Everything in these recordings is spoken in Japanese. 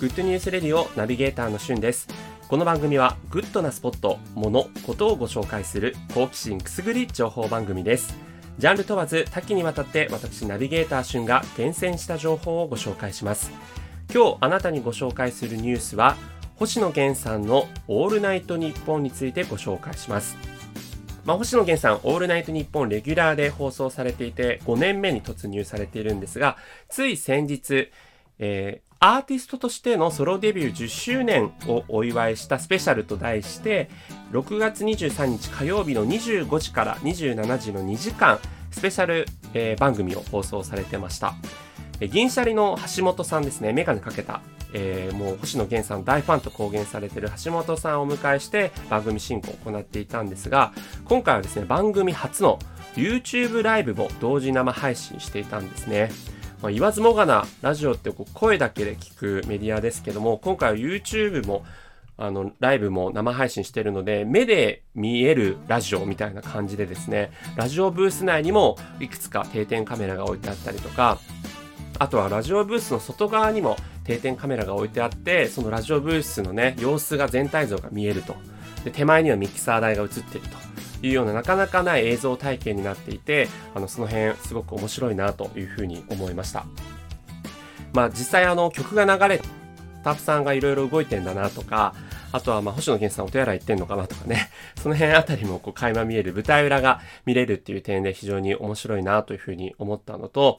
グッドニュースレディオナビゲーターのしゅんです。この番組はグッドなスポット、物、ことをご紹介する好奇心くすぐり情報番組です。ジャンル問わず多岐にわたって私ナビゲーターしゅんが厳選した情報をご紹介します。今日あなたにご紹介するニュースは星野源さんのオールナイトニッポンについてご紹介します。星野源さん、オールナイトニッポンレギュラーで放送されていて5年目に突入されているんですが、つい先日、アーティストとしてのソロデビュー10周年をお祝いしたスペシャルと題して、6月23日火曜日の25時から27時の2時間スペシャル、番組を放送されてました。銀シャリの橋本さんですね、メガネかけた、もう星野源さん大ファンと公言されている橋本さんをお迎えして番組進行を行っていたんですが、今回はですね、番組初の YouTube ライブも同時生配信していたんですね。言わずもがな、ラジオってこう声だけで聞くメディアですけども、今回は YouTube もライブも生配信しているので、目で見えるラジオみたいな感じでですね、ラジオブース内にもいくつか定点カメラが置いてあったりとか、あとはラジオブースの外側にも定点カメラが置いてあって、そのラジオブースのね、様子が全体像が見えると。で、手前にはミキサー台が映っているというような、なかなかない映像体験になっていて、その辺すごく面白いなというふうに思いました。実際曲が流れてスタッフさんがいろいろ動いてんだなとか、あとは星野源さんお手洗い行ってんのかなとかね、その辺あたりもこう垣間見える、舞台裏が見れるっていう点で非常に面白いなというふうに思ったのと、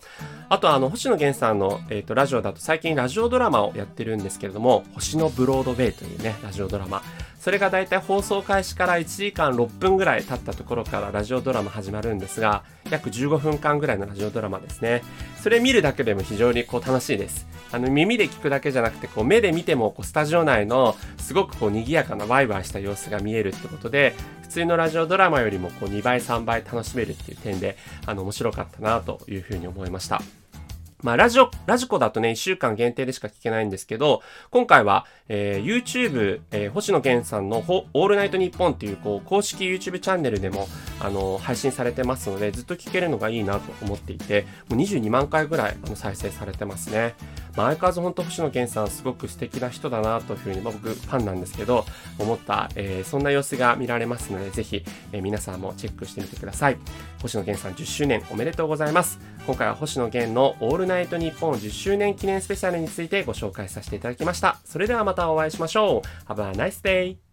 あとは星野源さんの、ラジオだと最近ラジオドラマをやってるんですけれども、星のブロードウェイというね、ラジオドラマ、それがだいたい放送開始から1時間6分ぐらい経ったところからラジオドラマ始まるんですが、約15分間ぐらいのラジオドラマですね。それ見るだけでも非常にこう楽しいです。耳で聞くだけじゃなくて、こう目で見てもこうスタジオ内のすごくこう賑やかなワイワイした様子が見えるってことで、普通のラジオドラマよりもこう2倍3倍楽しめるっていう点で面白かったなというふうに思いました。ラジコだとね、1週間限定でしか聞けないんですけど、今回は、YouTube、星野源さんのオールナイトニッポンっていう、こう、公式 YouTube チャンネルでも、配信されてますので、ずっと聞けるのがいいなと思っていて、もう22万回ぐらい再生されてますね。相変わらず本当星野源さんすごく素敵な人だなというふうに、僕ファンなんですけど、思った、そんな様子が見られますので、ぜひ、皆さんもチェックしてみてください。星野源さん10周年おめでとうございます。今回は星野源のオールナイトニッポン10周年記念スペシャルについてご紹介させていただきました。それではまたお会いしましょう。Have a nice day!